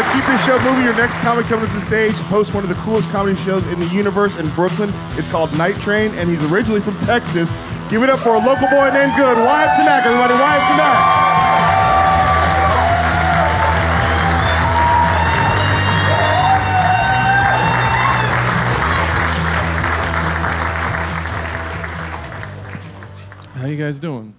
Let's keep this show moving. Your next comic coming to the stage hosts one of the coolest comedy shows in the universe in Brooklyn. It's called Night Train, and he's originally from Texas. Give it up for a local boy named Good, Wyatt Cenac, everybody. Wyatt Cenac. How you guys doing?